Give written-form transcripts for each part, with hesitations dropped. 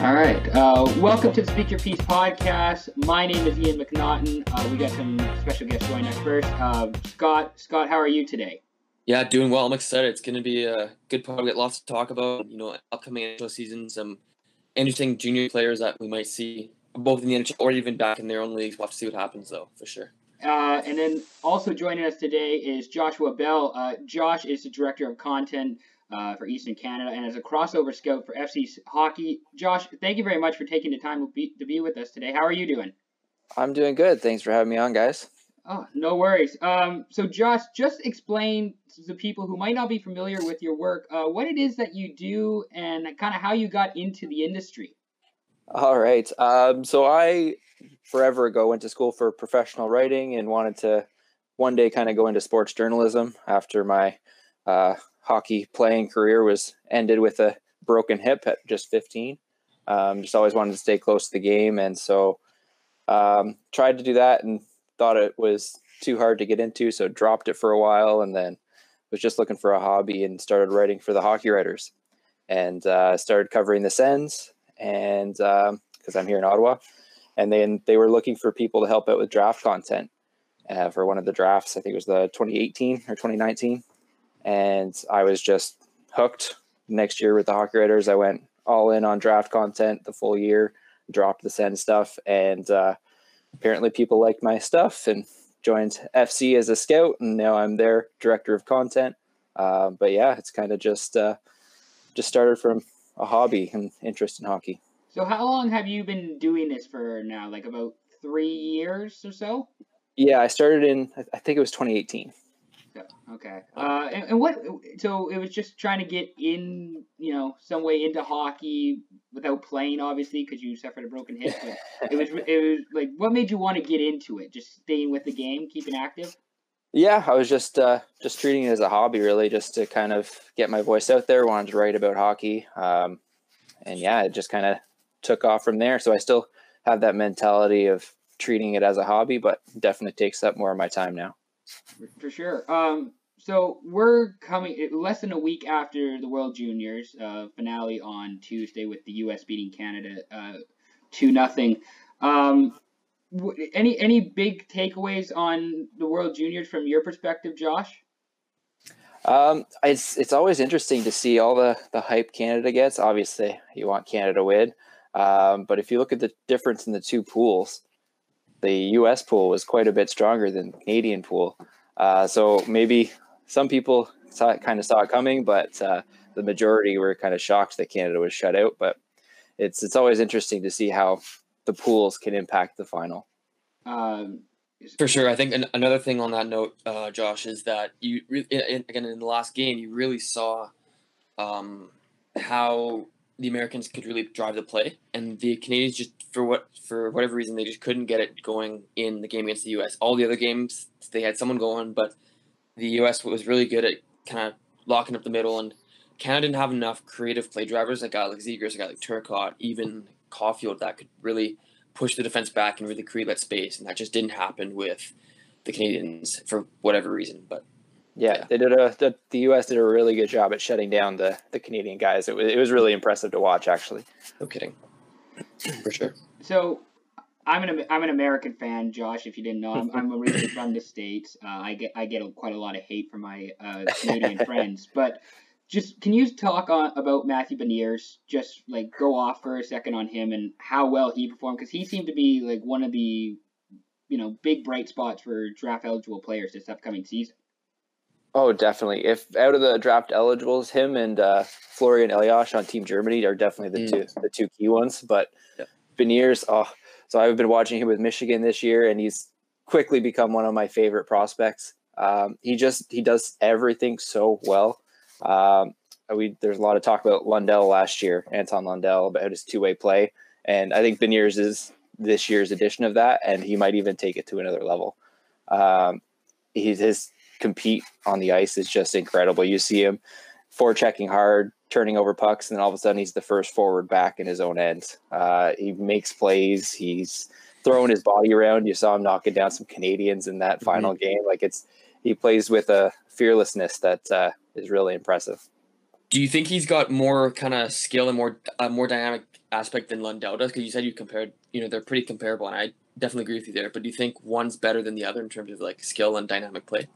All right. Welcome to the Speak Your Piece podcast. My name is Ian McNaughton. We got some special guests joining us first. Scott, how are you today? Yeah, doing well. I'm excited. It's going to be a good pod. We got lots to talk about. You know, upcoming NHL season, some interesting junior players that we might see both in the NHL or even back in their own leagues. We'll have to see what happens, though, for sure. And then also joining us today is Joshua Bell. Josh is the director of content for Eastern Canada and is a crossover scout for FC Hockey. Josh, thank you very much for taking the time to be with us today. How are you doing? I'm doing good. Thanks for having me on, guys. Oh, no worries. So Josh, just explain to the people who might not be familiar with your work what it is that you do and kind of how you got into the industry. All right. So I forever ago went to school for professional writing and wanted to one day kind of go into sports journalism after my hockey playing career was ended with a broken hip at just 15. Just always wanted to stay close to the game. And so tried to do that and thought it was too hard to get into. So dropped it for a while and then was just looking for a hobby and started writing for the Hockey Writers and started covering the Sens and because I'm here in Ottawa. And then they were looking for people to help out with draft content for one of the drafts. I think it was the 2018 or 2019. And I was just hooked. Next year with the Hockey Writers, I went all in on draft content the full year, dropped the Send stuff, and apparently people liked my stuff and joined FC as a scout, and now I'm their director of content. But yeah, it's kind of just started from a hobby and interest in hockey. So how long have you been doing this for now? Like about 3 years or so? Yeah, I started in, I think it was 2018. Okay. And what, so it was just trying to get in, you know, some way into hockey without playing, obviously, because you suffered a broken hip. But it was like, what made you want to get into it? Just staying with the game, keeping active? Yeah, I was just treating it as a hobby, really, just to kind of get my voice out there. Wanted to write about hockey. And yeah, it just kind of took off from there. So I still have that mentality of treating it as a hobby, but definitely takes up more of my time now. For sure. So we're coming less than a week after the World Juniors finale on Tuesday with the U.S. beating Canada 2-0. Any big takeaways on the World Juniors from your perspective, Josh? It's always interesting to see all the hype Canada gets. Obviously, you want Canada to win. But if you look at the difference in the two pools, the U.S. pool was quite a bit stronger than the Canadian pool. So maybe some people kind of saw it coming, but the majority were kind of shocked that Canada was shut out. But it's always interesting to see how the pools can impact the final. For sure. I think another thing on that note, Josh, is that you in the last game, you really saw how the Americans could really drive the play, and the Canadians just for whatever reason they just couldn't get it going in the game against the U.S. All the other games they had someone going, but the U.S. was really good at kind of locking up the middle, and Canada didn't have enough creative play drivers like Zegers, a guy like Turcotte, even Caulfield that could really push the defense back and really create that space, and that just didn't happen with the Canadians for whatever reason. But yeah, they did the U.S. did a really good job at shutting down the Canadian guys. It was really impressive to watch, actually. No kidding, for sure. So, I'm an American fan, Josh. If you didn't know, I'm originally from the States. I get quite a lot of hate from my Canadian friends. But just can you talk about Matthew Beniers? Just like go off for a second on him and how well he performed, because he seemed to be like one of the big bright spots for draft eligible players this upcoming season. Oh, definitely. If out of the draft eligibles, him and Florian Elias on Team Germany are definitely the two key ones. But yeah. Beniers, so I've been watching him with Michigan this year, and he's quickly become one of my favorite prospects. He does everything so well. There's a lot of talk about Lundell last year, Anton Lundell, about his two-way play, and I think Beniers is this year's edition of that, and he might even take it to another level. His compete on the ice is just incredible. You see him forechecking hard, turning over pucks, and then all of a sudden he's the first forward back in his own end. He makes plays. He's throwing his body around. You saw him knocking down some Canadians in that final game. Like he plays with a fearlessness that is really impressive. Do you think he's got more kind of skill and more dynamic aspect than Lundell does? Because you said you compared, you know, they're pretty comparable, and I definitely agree with you there. But do you think one's better than the other in terms of like skill and dynamic play?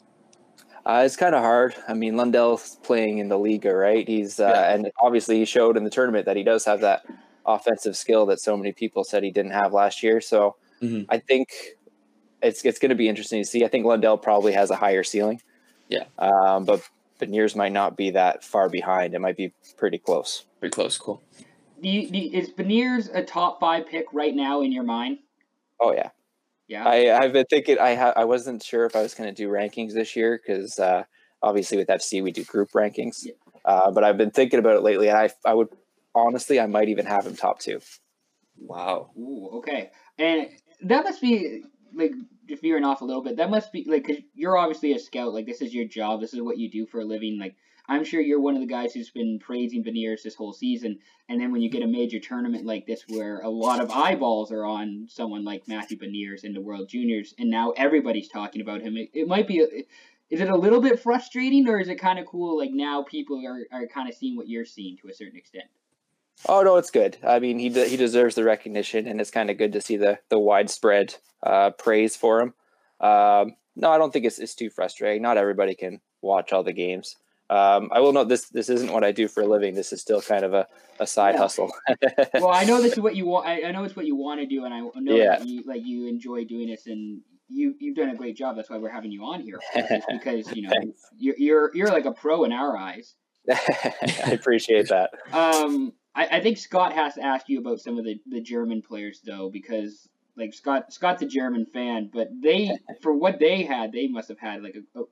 It's kind of hard. I mean, Lundell's playing in the Liga, right? He's and obviously he showed in the tournament that he does have that offensive skill that so many people said he didn't have last year. So I think it's going to be interesting to see. I think Lundell probably has a higher ceiling. Yeah. But Beniers might not be that far behind. It might be pretty close. Pretty close. Cool. Is Beniers a top five pick right now in your mind? Oh yeah. Yeah. I've been thinking, I wasn't sure if I was going to do rankings this year because obviously with FC we do group rankings. Yeah. But I've been thinking about it lately, and I would honestly, I might even have him top two. Wow. Ooh, okay. And that must be like, if you're off a little bit, that must be like, because you're obviously a scout. Like, this is your job. This is what you do for a living. Like, I'm sure you're one of the guys who's been praising Beniers this whole season. And then when you get a major tournament like this where a lot of eyeballs are on someone like Matthew Beniers in the World Juniors, and now everybody's talking about him, it might be, is it a little bit frustrating, or is it kind of cool? Like, now people are kind of seeing what you're seeing to a certain extent. Oh, no, it's good. I mean, he deserves the recognition, and it's kind of good to see the widespread praise for him. No, I don't think it's too frustrating. Not everybody can watch all the games. I will note this isn't what I do for a living. This is still kind of a side hustle. Well, I know this is what you want. I know it's what you want to do, and I know that you enjoy doing this, and you've done a great job. That's why we're having you on here, because you know you're like a pro in our eyes. I appreciate that. I think Scott has to ask you about some of the German players though, because like Scott's a German fan, but they for what they had, they must have had like a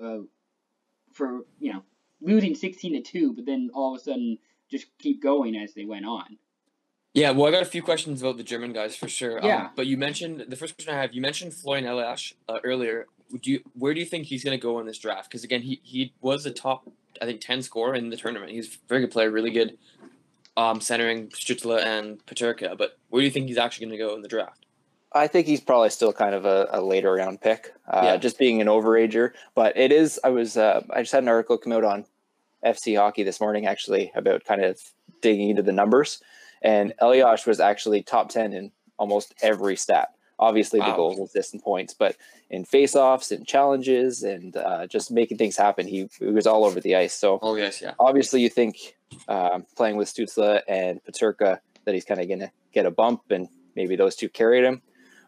for you know. Losing 16-2, but then all of a sudden just keep going as they went on. Yeah, well, I got a few questions about the German guys for sure. Yeah. But you mentioned the first question I have. You mentioned Florian Elias earlier. Where do you think he's going to go in this draft? Because again, he was a top, I think, 10 scorer in the tournament. He's a very good player, really good centering Stützle and Peterka. But where do you think he's actually going to go in the draft? I think he's probably still kind of a later round pick, just being an overager. But it is, I just had an article come out on FC Hockey this morning, actually, about kind of digging into the numbers. And Elias was actually top 10 in almost every stat. Obviously, the goals, assists, and points, but in faceoffs and challenges and just making things happen, he was all over the ice. So, obviously, you think playing with Stützle and Peterka that he's kind of going to get a bump, and maybe those two carried him.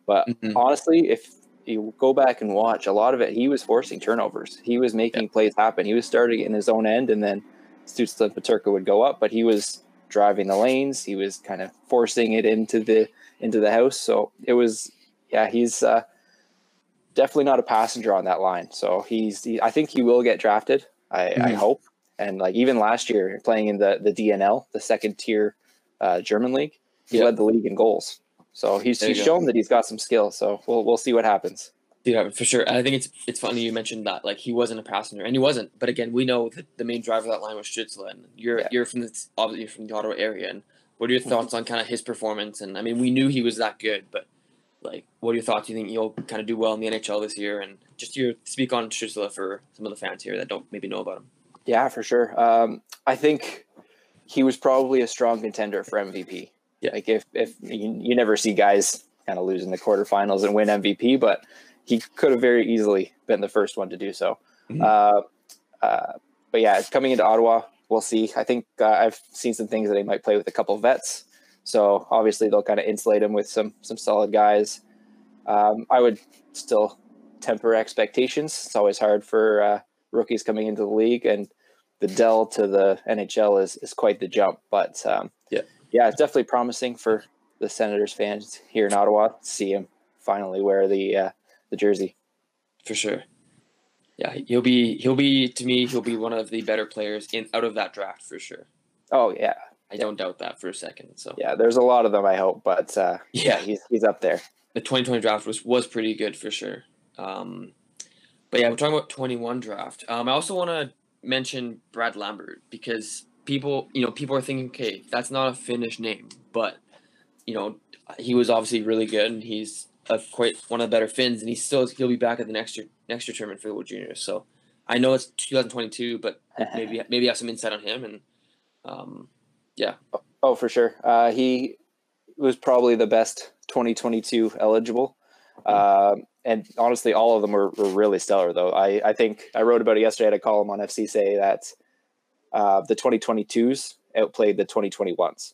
But honestly, if you go back and watch a lot of it, he was forcing turnovers. He was making plays happen. He was starting in his own end, and then Stützle and Peterka would go up, but he was driving the lanes. He was kind of forcing it into the house. So it was, he's definitely not a passenger on that line. So I think he will get drafted. I hope. And like even last year, playing in the DNL, the second tier German league, he led the league in goals. So he's shown that he's got some skill. So we'll see what happens. Yeah, for sure. And I think it's funny you mentioned that like he wasn't a passenger, and he wasn't. But again, we know that the main driver of that line was Stützle, and you're from the Ottawa area. And what are your thoughts on kind of his performance? And I mean, we knew he was that good, but like, what are your thoughts? Do you think he'll kind of do well in the NHL this year? And just your speak on Stützle for some of the fans here that don't maybe know about him. Yeah, for sure. I think he was probably a strong contender for MVP. Yeah. Like if you never see guys kind of lose in the quarterfinals and win MVP, but he could have very easily been the first one to do so. But yeah, it's coming into Ottawa. We'll see. I think I've seen some things that he might play with a couple of vets. So obviously they'll kind of insulate him with some solid guys. I would still temper expectations. It's always hard for rookies coming into the league, and the Dell to the NHL is quite the jump. But yeah, it's definitely promising for the Senators fans here in Ottawa to see him finally wear the jersey. For sure. Yeah, he'll be one of the better players out of that draft for sure. Oh yeah. I don't doubt that for a second. So yeah, there's a lot of them I hope, but he's up there. The 2020 draft was pretty good for sure. But yeah, we're talking about 21 draft. I also want to mention Brad Lambert, because people are thinking, okay, that's not a Finnish name, but you know, he was obviously really good, and he's quite one of the better Finns, and he'll be back at the next year tournament for the World Juniors. So I know it's 2022, but maybe have some insight on him and yeah. Oh, for sure. He was probably the best 2022 eligible. And honestly, all of them were really stellar, though. I think I wrote about it yesterday. I had a column on FC say that the 2022s outplayed the 2021s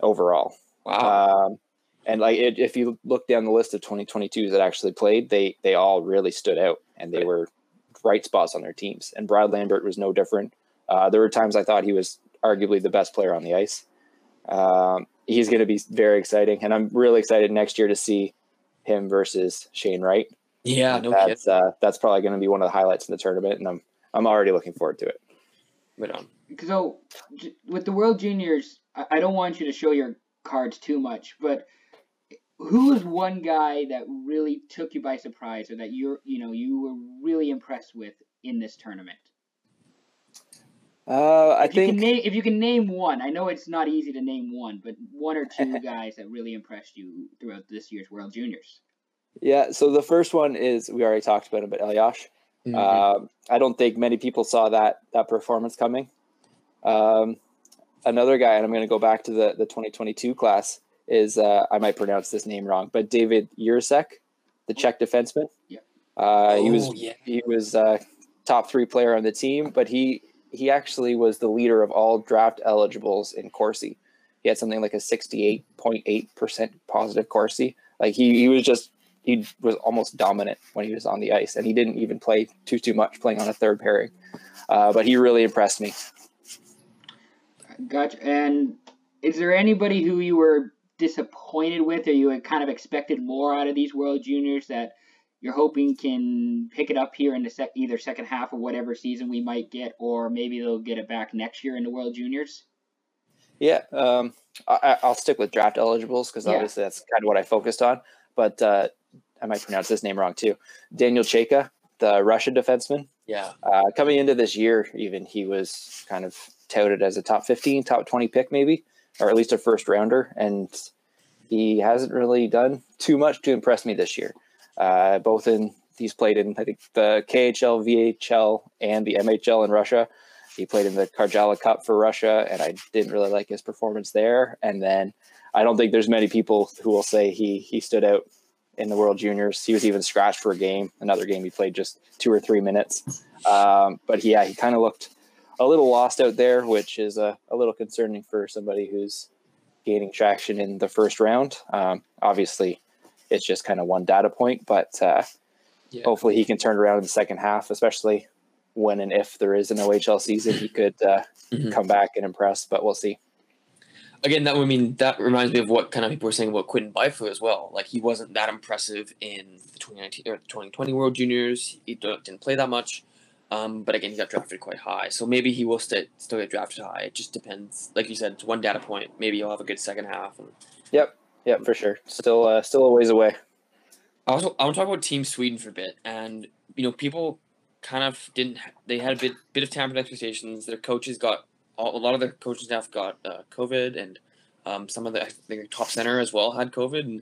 overall. Wow. And like if you look down the list of 2022s that actually played, they all really stood out, and they were bright spots on their teams. And Brad Lambert was no different. There were times I thought he was arguably the best player on the ice. He's going to be very exciting, and I'm really excited next year to see him versus Shane Wright. Yeah, no kidding. That's probably going to be one of the highlights in the tournament, and I'm already looking forward to it. Right on. So with the World Juniors, I don't want you to show your cards too much, but who was one guy that really took you by surprise, or that you were really impressed with in this tournament? If you can name one. I know it's not easy to name one, but one or two guys that really impressed you throughout this year's World Juniors. Yeah, so the first one is, we already talked about him, but Elias. Mm-hmm. I don't think many people saw that performance coming. Another guy, and I'm going to go back to the 2022 class, is I might pronounce this name wrong, but David Jurasek, the Czech defenseman. Yeah. He was top three player on the team, but he actually was the leader of all draft eligibles in Corsi. He had something like a 68.8% positive Corsi. Like he was almost dominant when he was on the ice, and he didn't even play too much playing on a third pairing. But he really impressed me. Gotcha. And is there anybody who you were disappointed with, or you had kind of expected more out of these World Juniors that you're hoping can pick it up here in the either second half of whatever season we might get, or maybe they'll get it back next year in the World Juniors? Yeah, I'll stick with draft eligibles because obviously that's kind of what I focused on. But I might pronounce this name wrong too. Daniel Cheka, the Russian defenseman. Yeah. Coming into this year, even, he was kind of touted as a top 15, top 20 pick maybe, or at least a first rounder. And he hasn't really done too much to impress me this year. Both in he's played in, I think, the KHL, VHL, and the MHL in Russia. He played in the Karjala Cup for Russia, and I didn't really like his performance there. And then I don't think there's many people who will say he stood out in the World Juniors. He was even scratched for a game, another game he played just 2 or 3 minutes. But yeah, he kind of looked a little lost out there, which is a little concerning for somebody who's gaining traction in the first round. Obviously, it's just kind of one data point, but hopefully he can turn around in the second half, especially when and if there is an OHL season, he could come back and impress, but we'll see. Again, that reminds me of what kind of people were saying about Quinton Byfuglio as well. Like, he wasn't that impressive in the 2019 or 2020 World Juniors. He didn't play that much, but again, he got drafted quite high. So maybe he will still get drafted high. It just depends. Like you said, it's one data point. Maybe he'll have a good second half. Yep. Yeah, for sure. Still a ways away. Also, I want to talk about Team Sweden for a bit. And, people kind of they had a bit of tampered expectations. Their coaches a lot of their coaching staff got COVID, and some of their top center as well had COVID. And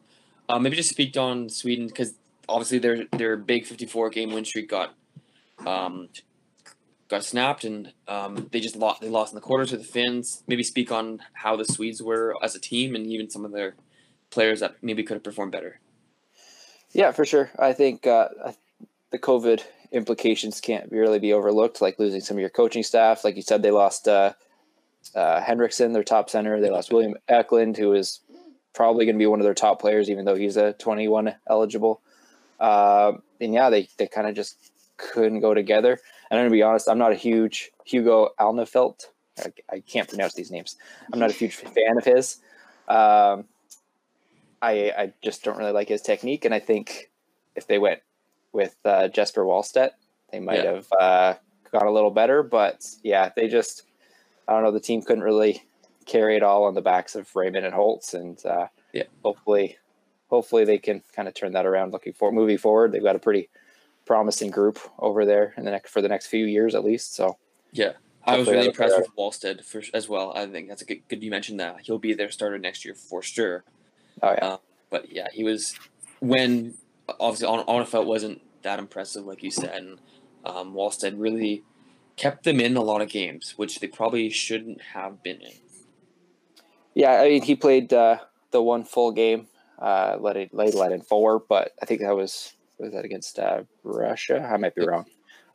maybe just speak on Sweden, because obviously their big 54-game win streak got snapped, and they lost in the quarter to the Finns. Maybe speak on how the Swedes were as a team, and even some of their players that maybe could have performed better. Yeah, for sure. I think the COVID implications can't really be overlooked, like losing some of your coaching staff. Like you said, they lost Henriksen, their top center. They lost William Eklund, who is probably going to be one of their top players, even though he's a 21 eligible. And yeah, they kind of just couldn't go together. And I'm going to be honest, I'm not a huge Hugo Alnefelt. I can't pronounce these names. I'm not a huge fan of his. I just don't really like his technique, and I think if they went with Jesper Wallstedt, they might have got a little better. But yeah, they just, I don't know, the team couldn't really carry it all on the backs of Raymond and Holtz, and hopefully they can kind of turn that around. Moving forward, they've got a pretty promising group over there for the next few years at least. So yeah, I was really impressed with Wallstedt as well. I think that's a good. You mentioned that he'll be their starter next year for sure. Oh, yeah. But yeah, he was when obviously Alnefelt wasn't that impressive, like you said, and Wallstedt really kept them in a lot of games, which they probably shouldn't have been in. Yeah, I mean, he played the one full game. Let in four, but I think that was that against Russia? I might be wrong.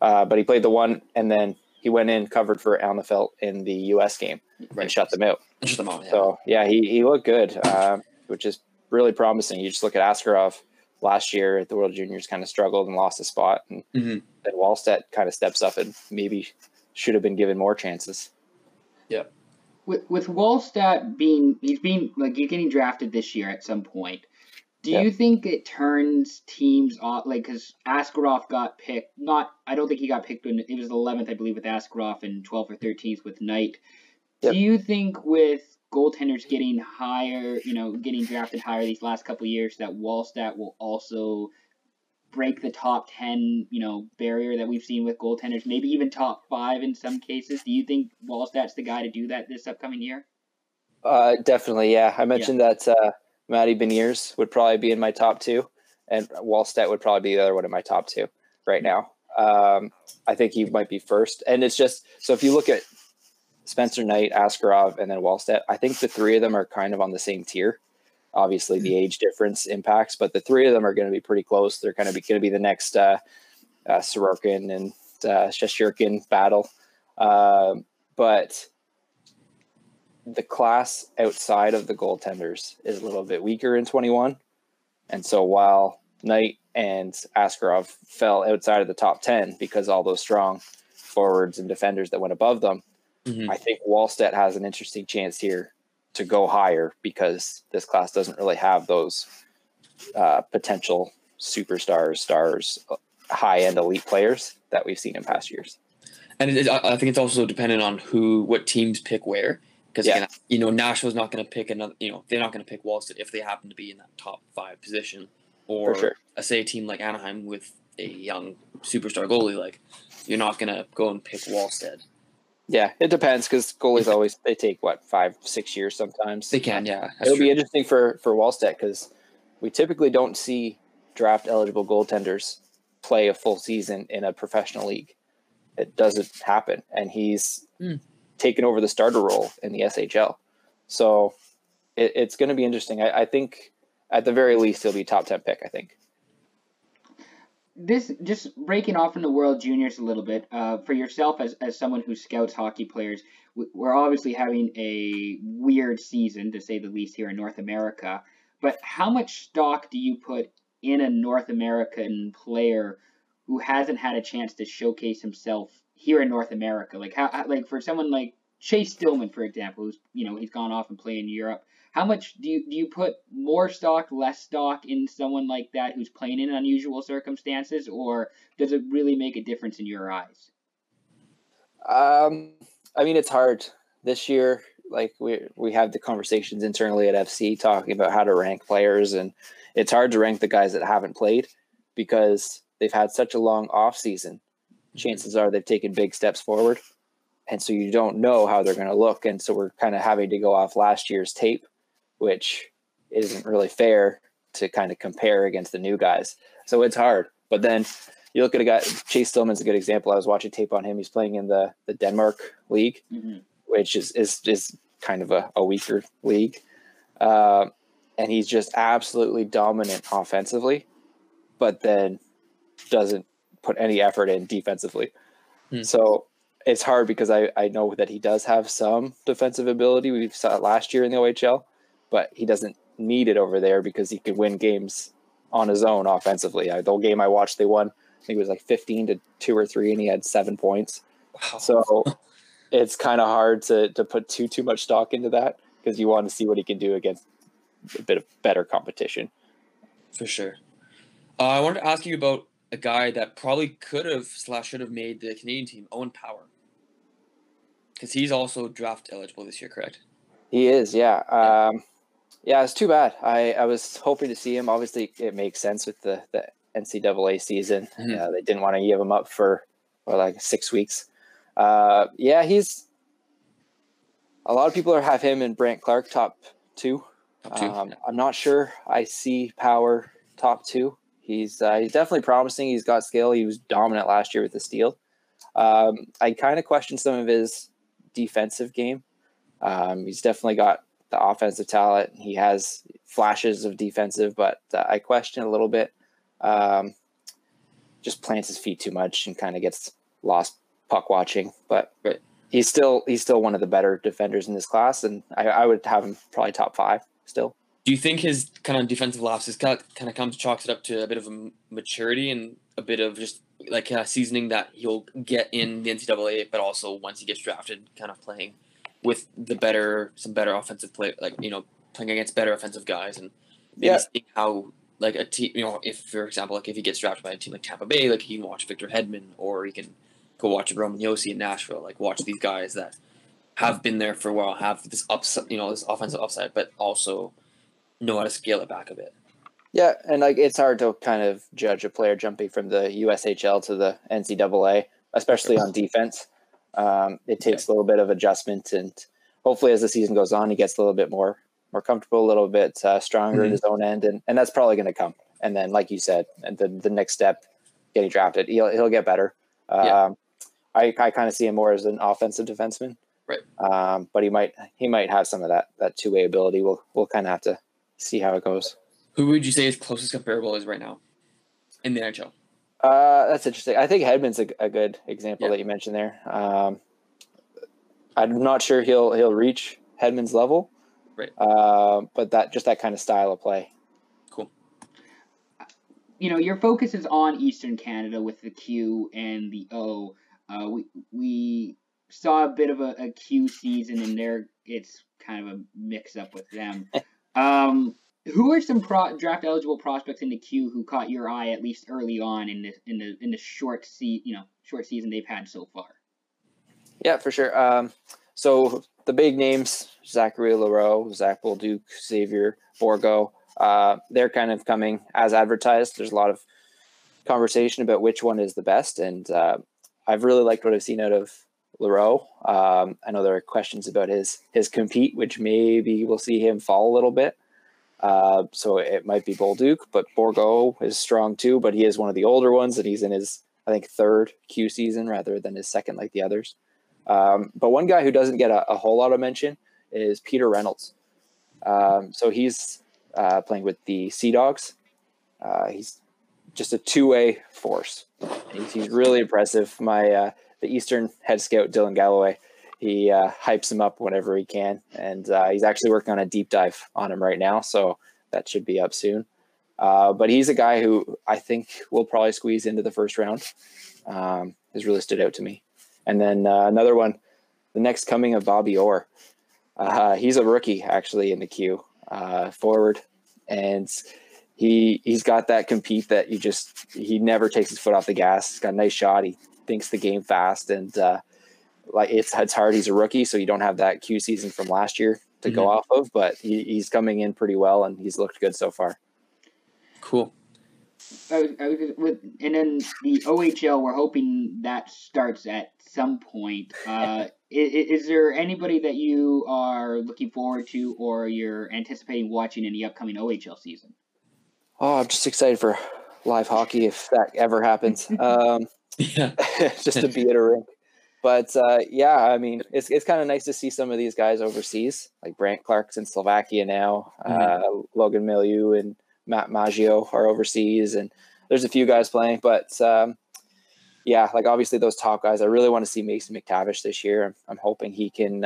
But he played the one, and then he went in, covered for Allen Felt in the U.S. game, right, and shut them out. Yeah. So, yeah, he looked good, which is really promising. You just look at Askarov last year at the World Juniors, kind of struggled and lost a spot, and then Wallstedt kind of steps up and maybe should have been given more chances. Yeah. With Wallstedt getting drafted this year at some point, do you think it turns teams off? Like, because Askarov got picked. I don't think he got picked when it was the 11th, I believe, with Askarov, and 12th or 13th with Knight. Yep. Do you think with goaltenders getting higher, getting drafted higher these last couple of years, that Wallstedt will also break the top 10, barrier that we've seen with goaltenders, maybe even top 5 in some cases? Do you think Wallstedt's the guy to do that this upcoming year? Definitely, yeah. I mentioned that Matthew Beniers would probably be in my top 2, and Wallstedt would probably be the other one in my top 2 right now. I think he might be first. And it's just, so if you look at Spencer Knight, Askarov, and then Wallstedt, I think the three of them are kind of on the same tier. Obviously, the age difference impacts, but the three of them are going to be pretty close. They're kind of going to be the next Sorokin and Shishkin battle. But the class outside of the goaltenders is a little bit weaker in 21. And so while Knight and Askarov fell outside of the top 10 because all those strong forwards and defenders that went above them, I think Wallstedt has an interesting chance here to go higher because this class doesn't really have those potential stars, high-end elite players that we've seen in past years. And I think it's also dependent on what teams pick where, because Nashville's not going to pick another. They're not going to pick Wallstedt if they happen to be in that top 5 position, or a team like Anaheim with a young superstar goalie. Like, you're not going to go and pick Wallstedt. Yeah, it depends, because goalies always, they take, 5-6 years sometimes? They can, yeah. It'll be interesting for Wallstedt, because we typically don't see draft-eligible goaltenders play a full season in a professional league. It doesn't happen, and he's taken over the starter role in the SHL. So it's going to be interesting. I think, at the very least, he'll be top 10 pick, I think. This, just breaking off from the World Juniors a little bit, for yourself as someone who scouts hockey players, we're obviously having a weird season, to say the least, here in North America, but how much stock do you put in a North American player who hasn't had a chance to showcase himself here in North America? Like, for someone like Chase Stillman, for example, who's, he's gone off and played in Europe. How much do you put more stock, less stock in someone like that who's playing in unusual circumstances, or does it really make a difference in your eyes? I mean, it's hard this year. Like, we have the conversations internally at FC talking about how to rank players, and it's hard to rank the guys that haven't played because they've had such a long off season. Chances are they've taken big steps forward. And so you don't know how they're going to look. And so we're kind of having to go off last year's tape, which isn't really fair to kind of compare against the new guys. So it's hard. But then you look at a guy, Chase Stillman's a good example. I was watching tape on him. He's playing in the Denmark league, which is kind of a weaker league. And he's just absolutely dominant offensively, but then doesn't put any effort in defensively. So it's hard because I know that he does have some defensive ability. We saw it last year in the OHL, but he doesn't need it over there because he could win games on his own offensively. The whole game I watched, they won, I think it was 15-2 or 3, and he had 7 points. Wow. So it's kind of hard to put too much stock into that because you want to see what he can do against a bit of better competition. For sure. I wanted to ask you about a guy that probably could have / should have made the Canadian team, Owen Power. Because he's also draft eligible this year, correct? He is, yeah. Yeah, it's too bad. I was hoping to see him. Obviously, it makes sense with the NCAA season. They didn't want to give him up for 6 weeks. Yeah, a lot of people have him and Brant Clark top 2. Yeah. I'm not sure I see Power top 2. He's definitely promising. He's got skill. He was dominant last year with the Steel. I kind of question some of his defensive game. He's definitely got the offensive talent. He has flashes of defensive, but I question a little bit. Just plants his feet too much and kind of gets lost puck watching, but he's still one of the better defenders in this class, and I would have him probably top five still. Do you think his kind of defensive lapses kind of chalks it up to a bit of a maturity and a bit of just like seasoning that he'll get in the NCAA, but also once he gets drafted, kind of playing with some better offensive play, like, you know, playing against better offensive guys and seeing how like a team, you know, if for example, like if he gets drafted by a team like Tampa Bay, like he can watch Victor Hedman, or he can go watch Roman Yossi in Nashville, like watch these guys that have been there for a while, have this upside, you know, this offensive upside, but also know how to scale it back a bit. Yeah, and like it's hard to kind of judge a player jumping from the USHL to the NCAA, especially on defense. It takes a little bit of adjustment, and hopefully as the season goes on, he gets a little bit more comfortable, a little bit stronger in his own end, and that's probably going to come. And then, like you said, and the next step, getting drafted, he'll get better. I kind of see him more as an offensive defenseman, right? But he might have some of that two-way ability. We'll kind of have to see how it goes. Who would you say his closest comparable is right now in the NHL? That's interesting. I think Hedman's a good example that you mentioned there. I'm not sure he'll reach Hedman's level, right? But that kind of style of play. You know, your focus is on Eastern Canada with the Q and the O. We saw a bit of a Q season, and there it's kind of a mix-up with them. Who are some draft-eligible prospects in the Q who caught your eye at least early on in the short season they've had so far? Yeah, for sure. So the big names: Zachary Leroux, Zach Bolduc, Xavier Borgo. They're kind of coming as advertised. There's a lot of conversation about which one is the best, and I've really liked what I've seen out of Leroux. I know there are questions about his compete, which maybe we'll see him fall a little bit. So it might be Bolduc, but Borgo is strong too, but he is one of the older ones, and he's in his, I think, third Q season rather than his second like the others. But one guy who doesn't get a whole lot of mention is Peter Reynolds. So he's playing with the Sea Dogs. He's just a two-way force. He's really impressive. The Eastern head scout, Dylan Galloway, he hypes him up whenever he can, and he's actually working on a deep dive on him right now, so that should be up soon. But he's a guy who I think will probably squeeze into the first round. Has really stood out to me. And then another one, the next coming of Bobby Orr. He's a rookie, actually, in the queue. Forward, and he's got that compete that he never takes his foot off the gas. He's got a nice shot. He thinks the game fast, and like it's hard. He's a rookie, so you don't have that Q season from last year to go off of. But he's coming in pretty well, and he's looked good so far. Cool. And then the OHL, we're hoping that starts at some point. Is there anybody that you are looking forward to or you're anticipating watching in the upcoming OHL season? Oh, I'm just excited for live hockey if that ever happens. Just to be at a rink. But I mean, it's kind of nice to see some of these guys overseas, like Brant Clark's in Slovakia now, Logan Milieu and Matt Maggio are overseas, and there's a few guys playing, but like obviously those top guys, I really want to see Mason McTavish this year. I'm hoping he can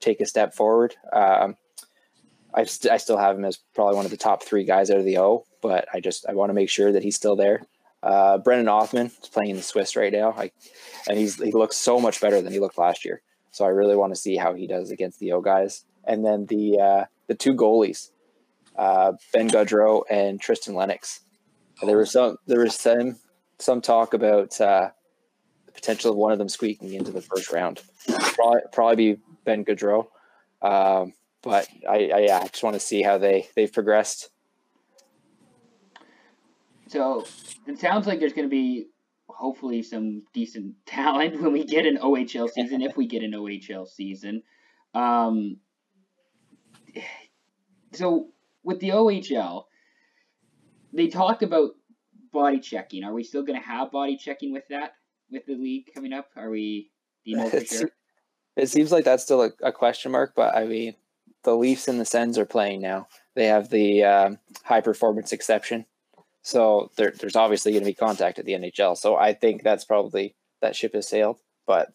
take a step forward. I still have him as probably one of the top three guys out of the O, but I want to make sure that he's still there. Brennan Othman is playing in the Swiss right now, and he looks so much better than he looked last year. So I really want to see how he does against the O guys. And then the two goalies, Ben Gaudreau and Tristan Lennox. There was some talk about the potential of one of them squeaking into the first round. Probably be Ben Gaudreau. But I just want to see how they've progressed. So it sounds like there's going to be hopefully some decent talent when we get an OHL season, if we get an OHL season. So with the OHL, they talked about body checking. Are we still going to have body checking with that, with the league coming up? Do you know for sure? It seems like that's still a question mark, but I mean, the Leafs and the Sens are playing now. They have the high performance exception. So there's obviously going to be contact at the NHL. So I think that's probably, that ship has sailed. But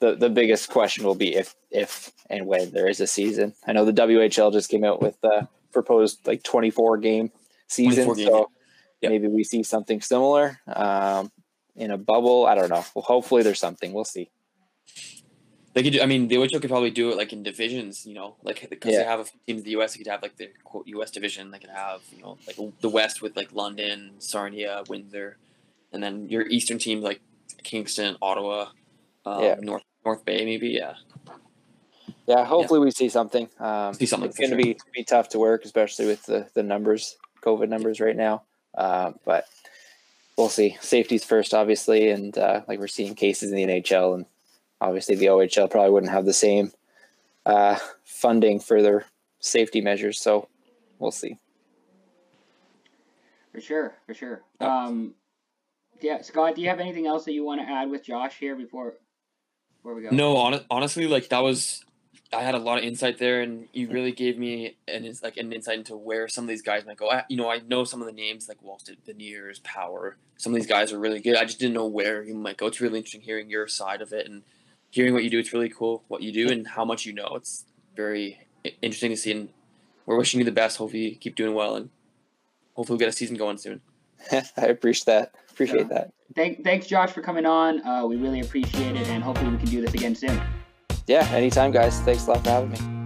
the biggest question will be if and when there is a season. I know the WHL just came out with the proposed like 24-game season. So yep. Maybe we see something similar in a bubble. I don't know. Well, hopefully there's something. We'll see. They could do, I mean, the OHL could probably do it like in divisions, you know, like because they have a few teams in the U.S. They could have like the quote U.S. division. They could have, you know, like the West with like London, Sarnia, Windsor, and then your Eastern teams like Kingston, Ottawa, North Bay, maybe. Yeah. Hopefully we see something. It's going to be tough to work, especially with the numbers, COVID numbers right now. But we'll see. Safety's first, obviously, and like we're seeing cases in the NHL and. Obviously, the OHL probably wouldn't have the same funding for their safety measures, so we'll see. For sure. Scott, do you have anything else that you want to add with Josh here before we go? No, honestly, like I had a lot of insight there, and you really gave me an insight into where some of these guys might go. I know some of the names like Wallstedt, Beniers, Power. Some of these guys are really good. I just didn't know where you might go. It's really interesting hearing your side of it and. Hearing what you do, it's really cool what you do and how much you know. It's very interesting to see, and we're wishing you the best. Hopefully you keep doing well, and hopefully we'll get a season going soon. I appreciate that. Thanks, Josh, for coming on. We really appreciate it, and hopefully we can do this again soon. Yeah, anytime, guys. Thanks a lot for having me.